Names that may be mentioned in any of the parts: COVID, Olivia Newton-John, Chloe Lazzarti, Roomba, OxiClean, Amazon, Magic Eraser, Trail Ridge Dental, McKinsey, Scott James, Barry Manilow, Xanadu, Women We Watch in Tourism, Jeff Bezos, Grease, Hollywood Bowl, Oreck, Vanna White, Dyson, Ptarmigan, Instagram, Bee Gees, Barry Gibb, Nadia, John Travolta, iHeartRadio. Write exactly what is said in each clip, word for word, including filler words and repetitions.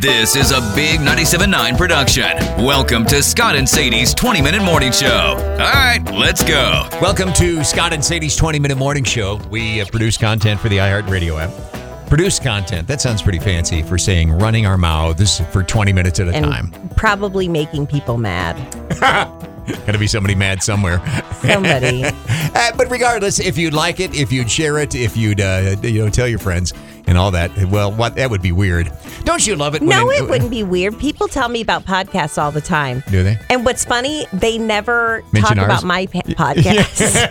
This is a big ninety-seven point nine production. Welcome to Scott and Sadie's twenty-minute morning show. All right, let's go. Welcome to Scott and Sadie's twenty-minute morning show. We uh, produce content for the iHeartRadio app. Produce content. That sounds pretty fancy for saying running our mouths for twenty minutes at a and time. Probably making people mad. Gotta be somebody mad somewhere. Somebody. uh, but regardless, if you'd like it, if you'd share it, if you'd uh, you know, tell your friends and all that, well, what that would be weird. Don't you love it? When no, it, it wouldn't be weird. People tell me about podcasts all the time. Do they? And what's funny, they never mention talk ours? About my pa- podcast.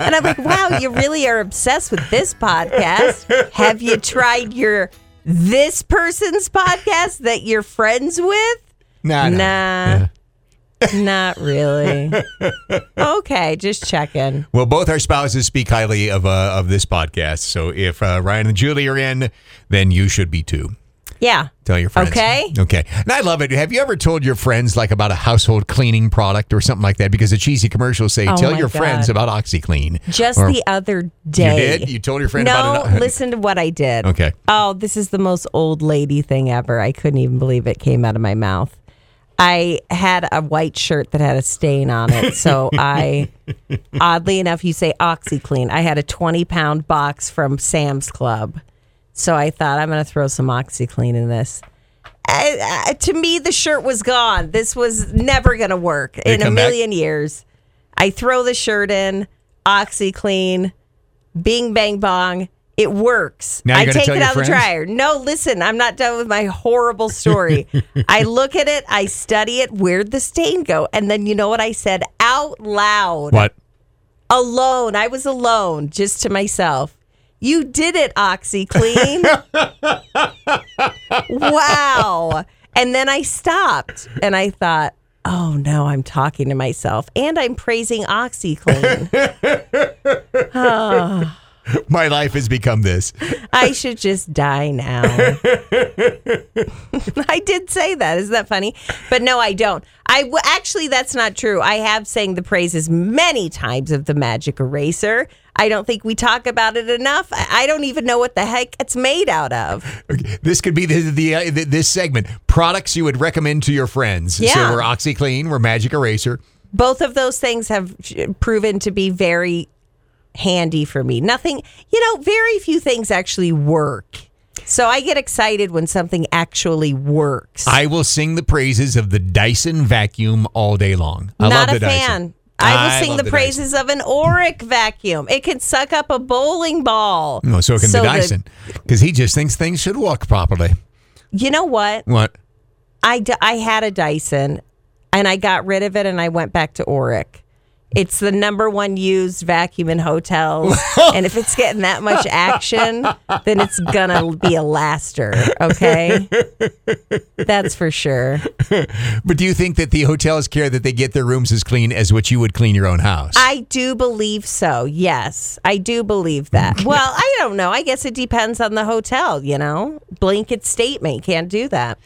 And I'm like, wow, you really are obsessed with this podcast. Have you tried your this person's podcast that you're friends with? Nah, nah. nah. nah. Not really. Okay, just checking. Well, both our spouses speak highly of uh, of this podcast, so if uh, Ryan and Julie are in, then you should be too. Yeah. Tell your friends. Okay. Okay. And I love it. Have you ever told your friends like about a household cleaning product or something like that? Because the cheesy commercials say, oh tell your God. friends about OxiClean. Just or, the other day. You did? You told your friend no, about it? No, listen to what I did. Okay. Oh, this is the most old lady thing ever. I couldn't even believe it came out of my mouth. I had a white shirt that had a stain on it, so I, oddly enough, you say OxiClean. I had a twenty-pound box from Sam's Club, so I thought, I'm going to throw some OxiClean in this. I, I, to me, the shirt was gone. This was never going to work in a million back? years. I throw the shirt in, OxiClean, bing, bang, bong. It works. I take it out of the dryer. No, listen, I'm not done with my horrible story. I look at it. I study it. Where'd the stain go? And then you know what I said out loud? What? Alone. I was alone, just to myself. You did it, OxiClean. Wow. And then I stopped and I thought, oh, no, I'm talking to myself. And I'm praising OxiClean. Oh. My life has become this. I should just die now. I did say that. Isn't that funny? But no, I don't. I w- actually, that's not true. I have sang the praises many times of the Magic Eraser. I don't think we talk about it enough. I don't even know what the heck it's made out of. Okay. This could be the, the, uh, the this segment. Products you would recommend to your friends. Yeah. So we're OxiClean, we're Magic Eraser. Both of those things have proven to be very handy for me. Nothing, you know, very few things actually work. So I get excited when something actually works. I will sing the praises of the Dyson vacuum all day long. I Not love a the fan. Dyson. I will I sing the, the praises Dyson. of an Oreck vacuum. It can suck up a bowling ball. No, so it can so the Dyson. Because he just thinks things should work properly. You know what? What? I, d- I had a Dyson and I got rid of it and I went back to Oreck. It's the number one used vacuum in hotels, and if it's getting that much action, then it's gonna be a laster, okay? That's for sure. But do you think that the hotels care that they get their rooms as clean as what you would clean your own house? I do believe so, yes. I do believe that. Well, I don't know. I guess it depends on the hotel, you know? Blanket statement, can't do that.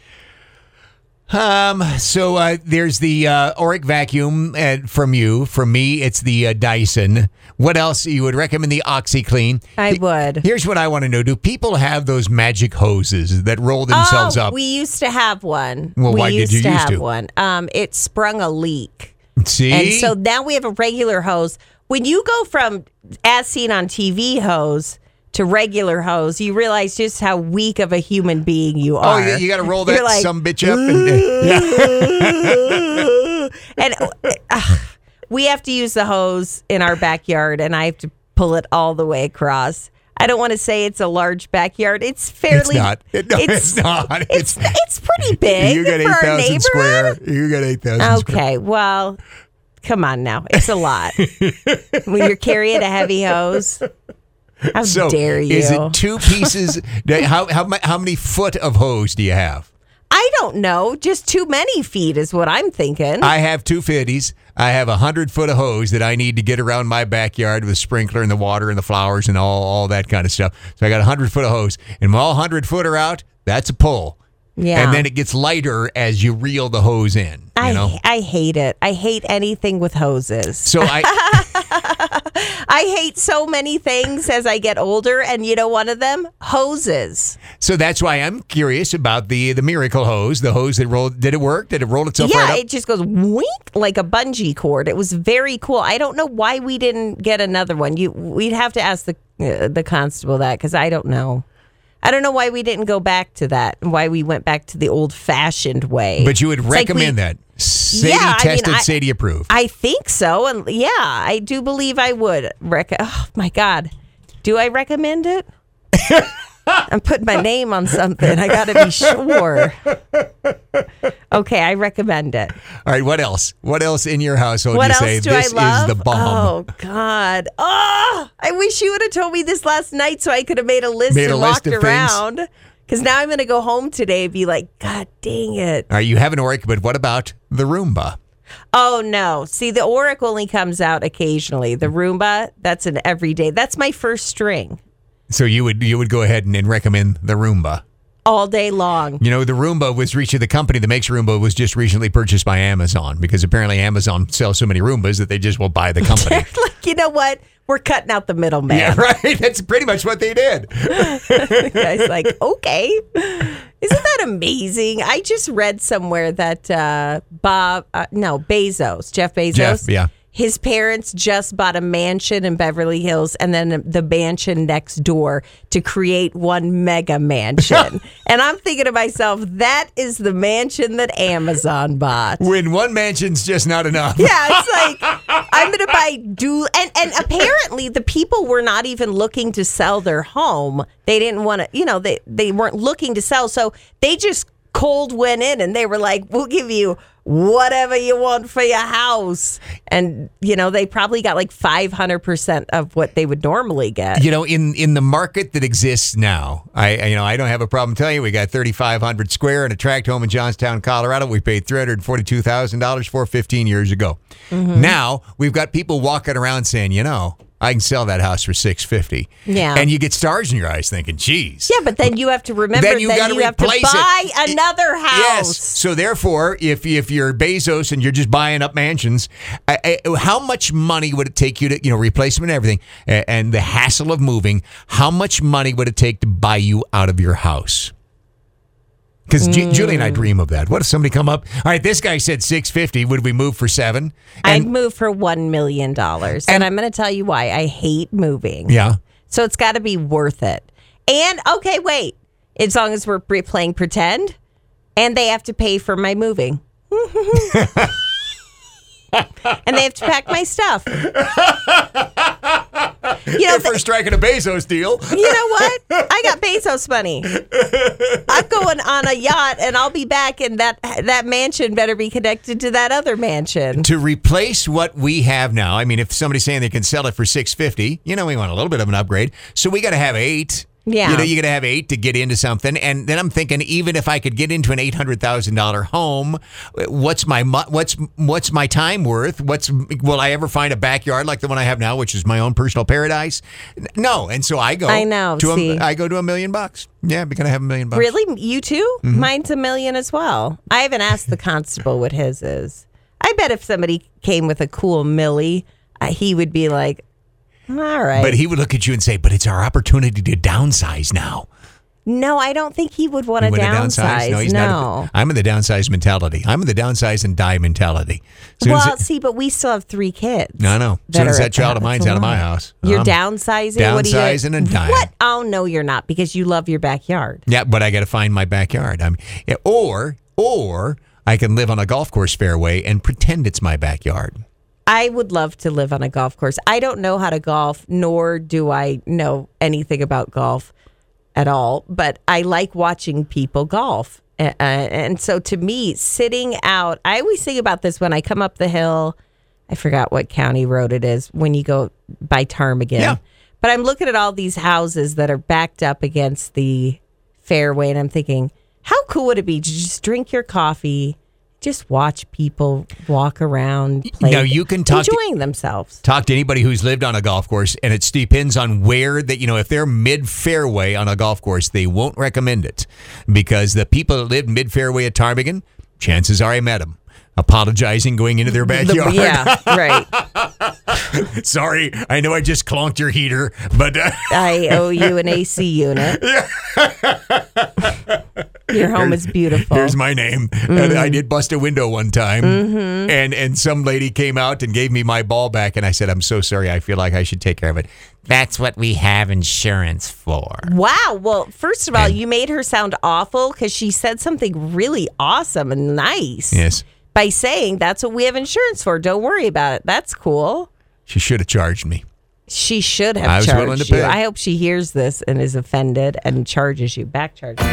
Um. So uh, there's the uh, Oreck vacuum uh, from you. From me, it's the uh, Dyson. What else? You would recommend the OxiClean. I would. Here's what I want to know. Do people have those magic hoses that roll themselves oh, up? We used to have one. Well, we why used did you to used have to? one? Um, it sprung a leak. See? And so now we have a regular hose. When you go from as seen on T V hose to regular hose, you realize just how weak of a human being you are. Oh, yeah, you got to roll that like, some bitch up. And, yeah. and uh, we have to use the hose in our backyard, and I have to pull it all the way across. I don't want to say it's a large backyard. It's fairly... It's not. It, no, it's, it's not. It's, it's, it's pretty big you got eight, for our neighborhood. Square. You got eight thousand square. Okay, well... Come on now. It's a lot. When you're carrying a heavy hose. How so dare you? Is it two pieces? how, how, how many foot of hose do you have? I don't know. Just too many feet is what I'm thinking. I have two fifties. I have a hundred foot of hose that I need to get around my backyard with a sprinkler and the water and the flowers and all, all that kind of stuff. So I got a hundred foot of hose. And when all hundred foot are out, that's a pull. Yeah. And then it gets lighter as you reel the hose in. You I, know? I hate it. I hate anything with hoses. So I... I hate so many things as I get older, and you know one of them? Hoses. So that's why I'm curious about the the miracle hose, the hose that rolled. Did it work? Did it roll itself yeah, right up? Yeah, it just goes wink like a bungee cord. It was very cool. I don't know why we didn't get another one. You, We'd have to ask the uh, the constable that, because I don't know. I don't know why we didn't go back to that and why we went back to the old-fashioned way. But you would it's recommend like we, that. Sadie yeah, tested, I mean, I, Sadie approved. I think so. And yeah, I do believe I would. Rec- oh, my God. Do I recommend it? I'm putting my name on something. I got to be sure. Okay, I recommend it. All right, what else? What else in your household what you say, this is the bomb? Oh, God. Oh, I wish you would have told me this last night so I could have made a list made and a walked list around. Because now I'm going to go home today and be like, God dang it. All right, you have an Oreck, but what about the Roomba? Oh, no. See, the Oreck only comes out occasionally. The Roomba, that's an everyday. That's my first string. So you would you would go ahead and, and recommend the Roomba? All day long. You know, the Roomba was reaching the company that makes Roomba was just recently purchased by Amazon, because apparently Amazon sells so many Roombas that they just will buy the company. Like, you know what? We're cutting out the middleman. Yeah, right? That's pretty much what they did. The guy's like, okay. Isn't that amazing? I just read somewhere that uh, Bob, uh, no, Bezos, Jeff Bezos. Jeff, yeah. His parents just bought a mansion in Beverly Hills and then the mansion next door to create one mega mansion. And I'm thinking to myself, that is the mansion that Amazon bought. When one mansion's just not enough. Yeah, it's like, I'm going to buy dual. And, and apparently the people were not even looking to sell their home. They didn't want to, you know, they, they weren't looking to sell. So they just cold went in and they were like, we'll give you whatever you want for your house. And, you know, they probably got like five hundred percent of what they would normally get. You know, in, in the market that exists now, I you know, I don't have a problem telling you, we got thirty-five hundred square and a tract home in Johnstown, Colorado. We paid three hundred forty-two thousand dollars for fifteen years ago. Mm-hmm. Now, we've got people walking around saying, you know, I can sell that house for six hundred fifty dollars. Yeah. And you get stars in your eyes thinking, geez. Yeah, but then you have to remember that you, then you have to buy it. Another house. Yes. So therefore, if if you're Bezos and you're just buying up mansions, I, I, how much money would it take you to, you know, replace them and everything, and, and the hassle of moving, how much money would it take to buy you out of your house? Because mm. Julie and I dream of that. What if somebody come up? All right, this guy said six fifty. Would we move for seven? And I'd move for one million dollars, and, and I'm going to tell you why. I hate moving. Yeah. So it's got to be worth it. And okay, wait. As long as we're playing pretend, and they have to pay for my moving, and they have to pack my stuff. You know, if we're striking a Bezos deal. You know what? I got Bezos money. I'm going on a yacht, and I'll be back, and that that mansion better be connected to that other mansion. To replace what we have now, I mean, if somebody's saying they can sell it for six hundred fifty dollars, you know, we want a little bit of an upgrade. So we got to have eight. Yeah. You know, you got to have eight to get into something. And then I'm thinking, even if I could get into an eight hundred thousand dollars home, what's my what's what's my time worth? What's will I ever find a backyard like the one I have now, which is my own personal paradise? No. And so I go I know, to a, I go to a million bucks. Yeah, we're going to have a million bucks. Really? You too? Mm-hmm. Mine's a million as well. I haven't asked the constable what his is. I bet if somebody came with a cool millie, uh, he would be like, all right. But he would look at you and say, but it's our opportunity to downsize now. No, I don't think he would want to downsize. downsize. No, he's no. Not a, I'm in the downsize mentality. I'm in the downsize and die mentality. Soon well, it, see, but we still have three kids. No, no. As soon as that child of mine's out of my house. You're um, downsizing? Downsizing what you, and dying. What? Oh, no, you're not, because you love your backyard. Yeah, but I got to find my backyard. I'm, yeah, or, or I can live on a golf course fairway and pretend it's my backyard. I would love to live on a golf course. I don't know how to golf, nor do I know anything about golf at all. But I like watching people golf. Uh, and so to me, sitting out, I always think about this when I come up the hill. I I forgot what county road it is when you go by Ptarmigan. Yeah. But I'm looking at all these houses that are backed up against the fairway, and I'm thinking, how cool would it be to just drink your coffee, just watch people walk around, play, now you can talk enjoying to, themselves. Talk to anybody who's lived on a golf course, and it depends on where that, you know, if they're mid-fairway on a golf course, they won't recommend it, because the people that live mid-fairway at Ptarmigan, chances are I met them apologizing going into their backyard. Yeah, right. Sorry, I know I just clonked your heater, but... Uh, I owe you an A C unit. Your home here's, is beautiful. Here's my name. Mm-hmm. And I did bust a window one time, mm-hmm. and, and some lady came out and gave me my ball back, and I said, I'm so sorry, I feel like I should take care of it. That's what we have insurance for. Wow. Well, first of all, and, you made her sound awful, because she said something really awesome and nice. Yes. By saying, that's what we have insurance for. Don't worry about it. That's cool. She should have charged me. She should have I was charged willing to pay. You. I hope she hears this and is offended and charges you. Back charges.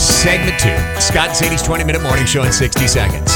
Segment two. Scott and Sadie's twenty-minute morning show in sixty seconds.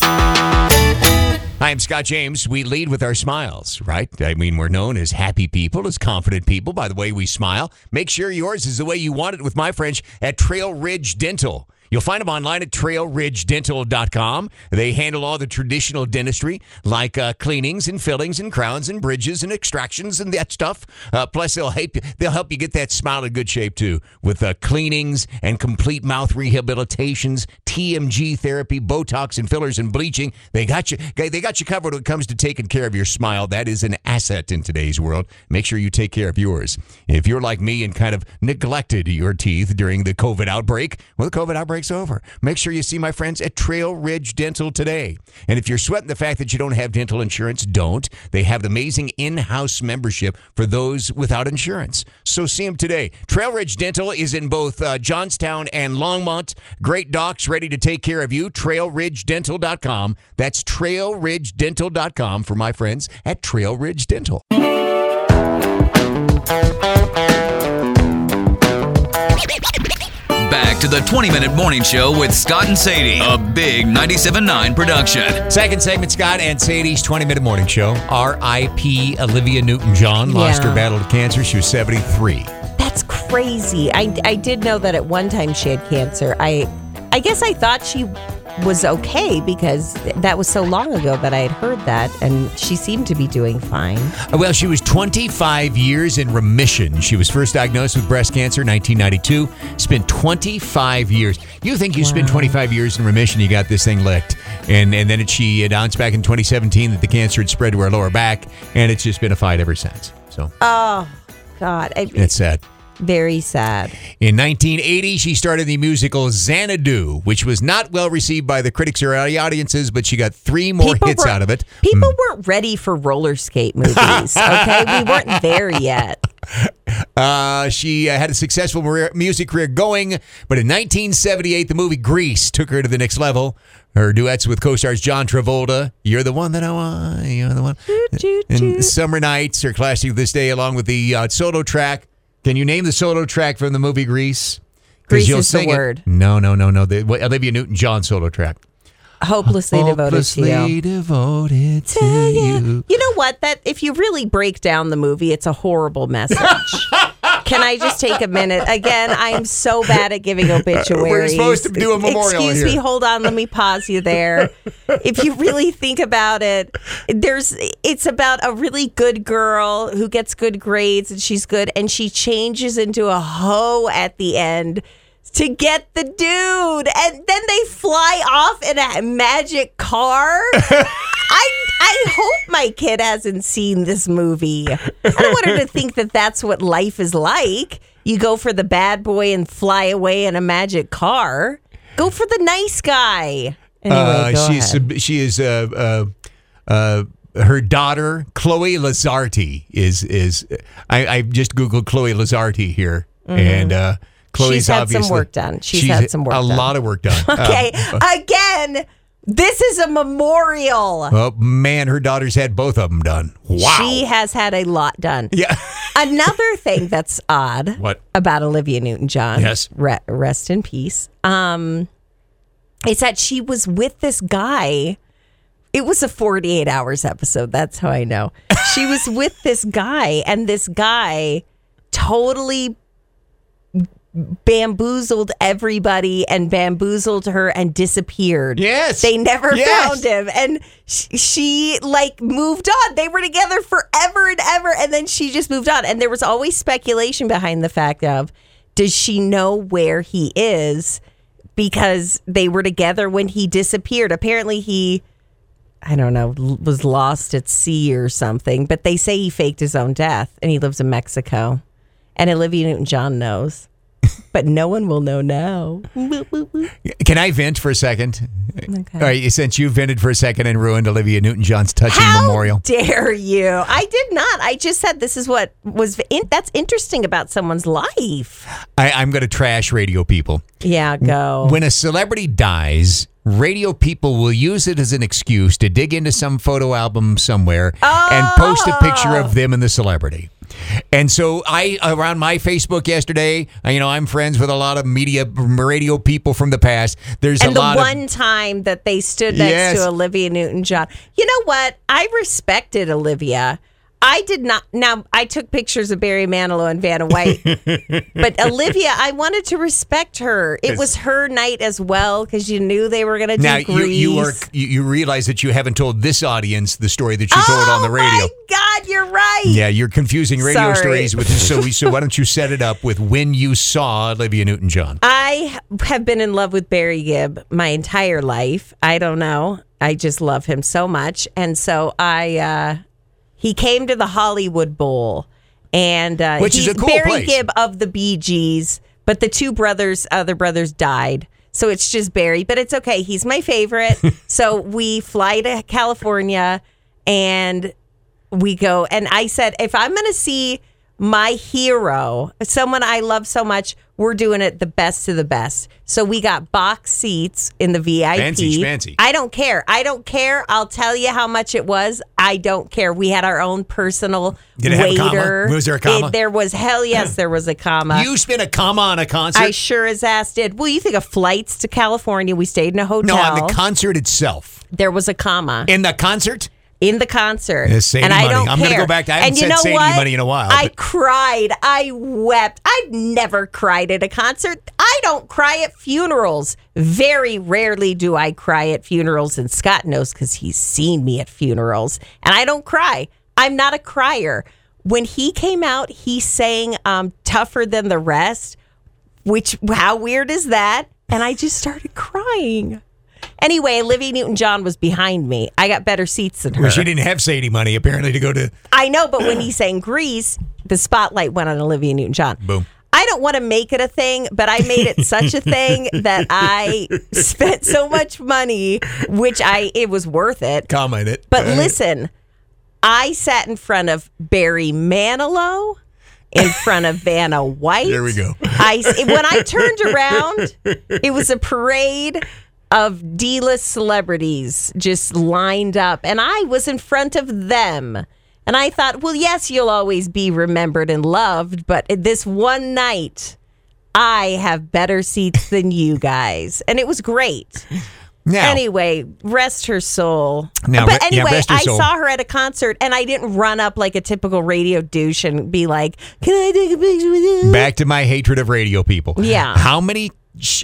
Hi, I'm Scott James. We lead with our smiles, right? I mean, we're known as happy people, as confident people, by the way we smile. Make sure yours is the way you want it with my French at Trail Ridge Dental. You'll find them online at trail ridge dental dot com. They handle all the traditional dentistry, like uh, cleanings and fillings and crowns and bridges and extractions and that stuff. Uh, plus, they'll help you, they'll help you get that smile in good shape, too, with uh, cleanings and complete mouth rehabilitations, T M G therapy, Botox and fillers and bleaching. They got you, they got you covered when it comes to taking care of your smile. That is an asset in today's world. Make sure you take care of yours. If you're like me and kind of neglected your teeth during the COVID outbreak, well, the COVID outbreak over. Make sure you see my friends at Trail Ridge Dental today. And if you're sweating the fact that you don't have dental insurance, don't. They have the amazing in-house membership for those without insurance. So see them today. Trail Ridge Dental is in both uh, Johnstown and Longmont. Great docs ready to take care of you. trail ridge dental dot com. That's trail ridge dental dot com for my friends at Trail Ridge Dental. Back to the twenty-minute morning show with Scott and Sadie, a big ninety-seven point nine production. Second segment, Scott and Sadie's twenty-minute morning show. R I P Olivia Newton-John lost yeah. her battle to cancer. She was seventy-three. That's crazy. I, I did know that at one time she had cancer. I I guess I thought she was okay because that was so long ago that I had heard that, and she seemed to be doing fine. Well, she was twenty-five years in remission. She was first diagnosed with breast cancer in nineteen ninety-two. Spent twenty-five years. You think you wow. spend twenty-five years in remission, you got this thing licked. And and then it, she announced back in twenty seventeen that the cancer had spread to her lower back, and it's just been a fight ever since. So, oh, God. I, it's sad. Very sad. In nineteen eighty, she started the musical Xanadu, which was not well received by the critics or audiences, but she got three more people hits out of it. People mm. weren't ready for roller skate movies, okay? We weren't there yet. Uh, she uh, had a successful music career going, but in nineteen seventy-eight, the movie Grease took her to the next level. Her duets with co-stars John Travolta, You're the One That I Want, You're the One. Choo, choo, and choo. Summer Nights, her classic to this day, along with the uh, solo track. Can you name the solo track from the movie Grease? Grease is the word. It. No, no, no, no. The Olivia Newton-John solo track. Hopelessly, Hopelessly devoted to you. Devoted to you. You know what? That if you really break down the movie, it's a horrible message. Can I just take a minute? Again, I am so bad at giving obituaries. We're supposed to do a memorial Excuse here. Excuse me, hold on, let me pause you there. If you really think about it, there's it's about a really good girl who gets good grades, and she's good, and she changes into a hoe at the end to get the dude, and then they fly off in a magic car. I I hope my kid hasn't seen this movie. I don't want her to think that that's what life is like. You go for the bad boy and fly away in a magic car. Go for the nice guy. Anyway, uh, she's ahead. she is uh uh uh her daughter Chloe Lazzarti is is I I just googled Chloe Lazzarti here mm-hmm. and. uh Chloe's she's had some work done. She's, she's had some work a done. A lot of work done. Okay. Um, Again, this is a memorial. Oh, man, her daughter's had both of them done. Wow. She has had a lot done. Yeah. Another thing that's odd what? about Olivia Newton-John, yes. re- rest in peace, um, is that she was with this guy It was a forty-eight hours episode. That's how I know. She was with this guy, and this guy totally bamboozled everybody and bamboozled her and disappeared. Yes. They never yes. found him. And she, she like moved on. They were together forever and ever. And then she just moved on. And there was always speculation behind the fact of, does she know where he is? Because they were together when he disappeared. Apparently he, I don't know, was lost at sea or something. But they say he faked his own death and he lives in Mexico. And Olivia Newton-John knows. But no one will know now. Can I vent for a second? Okay. All right, since you vented for a second and ruined Olivia Newton-John's touching How memorial. How dare you? I did not. I just said this is what was in, that's interesting about someone's life. I, I'm going to trash radio people. Yeah, go. When a celebrity dies, radio people will use it as an excuse to dig into some photo album somewhere oh. and post a picture of them and the celebrity. And so I, around my Facebook yesterday, you know, I'm friends with a lot of media, radio people from the past. There's and a the lot one of, time that they stood next yes. to Olivia Newton-John. You know what? I respected Olivia. I did not. Now, I took pictures of Barry Manilow and Vanna White. But Olivia, I wanted to respect her. It was her night as well, because you knew they were going to do now, Grease. You, you, are, you, you realize that you haven't told this audience the story that you oh, told on the radio. Oh, my God, you're right. Yeah, you're confusing radio Sorry. stories with so So why don't you set it up with when you saw Olivia Newton-John? I have been in love with Barry Gibb my entire life. I don't know. I just love him so much. And so I... Uh, He came to the Hollywood Bowl, and uh, which he's is a cool Barry place. Gibb of the Bee Gees, but the two brothers, other brothers, died, so it's just Barry. But it's okay; he's my favorite. So we fly to California, and we go. And I said, if I'm going to see my hero, someone I love so much, we're doing it the best of the best. So we got box seats in the V I P. Fancy, fancy. I don't care. I don't care. I'll tell you how much it was. I don't care. We had our own personal Did it waiter. Have a comma? Was there a comma? It, there was, hell yes, there was a comma. You spent a comma on a concert? I sure as ass did. Well, you think of flights to California. We stayed in a hotel. No, on the concert itself. There was a comma. In the concert? In the concert. Yeah, Sadie and I money. Don't I'm going to go back to, I haven't said Sadie money in a while. I but. cried. I wept. I've never cried at a concert. I don't cry at funerals. Very rarely do I cry at funerals. And Scott knows because he's seen me at funerals. And I don't cry. I'm not a crier. When he came out, he sang um, Tougher Than the Rest, which, how weird is that? And I just started crying. Anyway, Olivia Newton-John was behind me. I got better seats than her. Well, she didn't have Sadie money, apparently, to go to... I know, but when he sang Grease, the spotlight went on Olivia Newton-John. Boom. I don't want to make it a thing, but I made it such a thing that I spent so much money, which I it was worth it. Comment it. But listen, I sat in front of Barry Manilow, in front of Vanna White. There we go. I, when I turned around, it was a parade of D-list celebrities just lined up. And I was in front of them. And I thought, well, yes, you'll always be remembered and loved, but this one night, I have better seats than you guys. And it was great. Now, anyway, rest her soul. Now, but anyway, yeah, I soul. saw her at a concert, and I didn't run up like a typical radio douche and be like, can I take a picture with you? Back to my hatred of radio people. Yeah. How many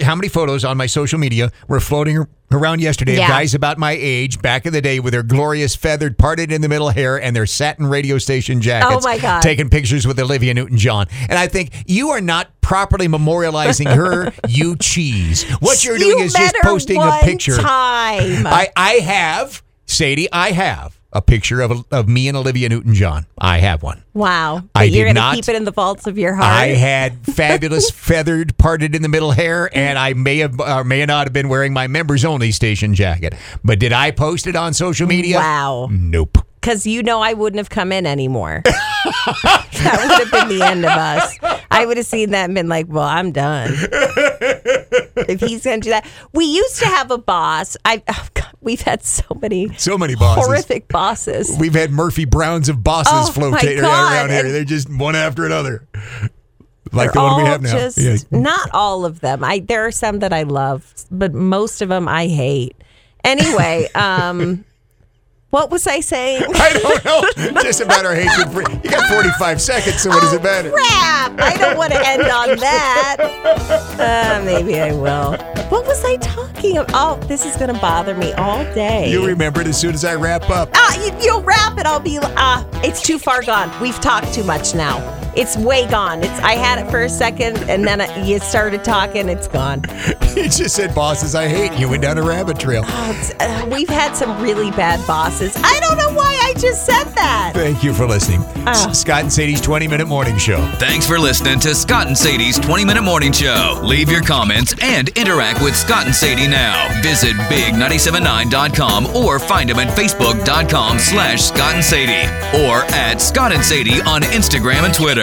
How many photos on my social media were floating around yesterday yeah. of guys about my age back in the day with their glorious feathered, parted in the middle hair and their satin radio station jackets, oh my God, taking pictures with Olivia Newton-John. And I think, you are not properly memorializing her, you cheese. What you're doing you is just posting a picture. Time. I, I have, Sadie, I have a picture of of me and Olivia Newton-John. I have one. Wow. But I you're going to keep it in the vaults of your heart. I had fabulous feathered parted in the middle hair, and I may have or may not have been wearing my members only station jacket. But did I post it on social media? Wow. Nope. Because you know I wouldn't have come in anymore. That would have been the end of us. I would have seen that and been like, well, I'm done. If he's going to do that. We used to have a boss. I, oh God, we've had so many so many bosses. Horrific bosses. We've had Murphy Browns of bosses oh floating around here. They're just one after another. Like the one we have now. Just, yeah. Not all of them. I There are some that I love, but most of them I hate. Anyway, um... What was I saying? I don't know. Just about our hatred for you. You got forty-five seconds, so what oh, does it matter? Crap! I don't want to end on that. Uh, maybe I will. What was I talking about? Oh, this is going to bother me all day. You'll remember it as soon as I wrap up. Ah, you'll wrap it. I'll be, ah, uh, it's too far gone. We've talked too much now. It's way gone. It's I had it for a second, and then I, you started talking. It's gone. You just said, bosses, I hate you. Went down a rabbit trail. Oh, uh, we've had some really bad bosses. I don't know why I just said that. Thank you for listening. Uh. Scott and Sadie's twenty-minute Morning Show. Thanks for listening to Scott and Sadie's twenty-minute Morning Show. Leave your comments and interact with Scott and Sadie now. Visit big nine seven nine dot com or find them at facebook.com slash Scott and Sadie or at Scott and Sadie on Instagram and Twitter.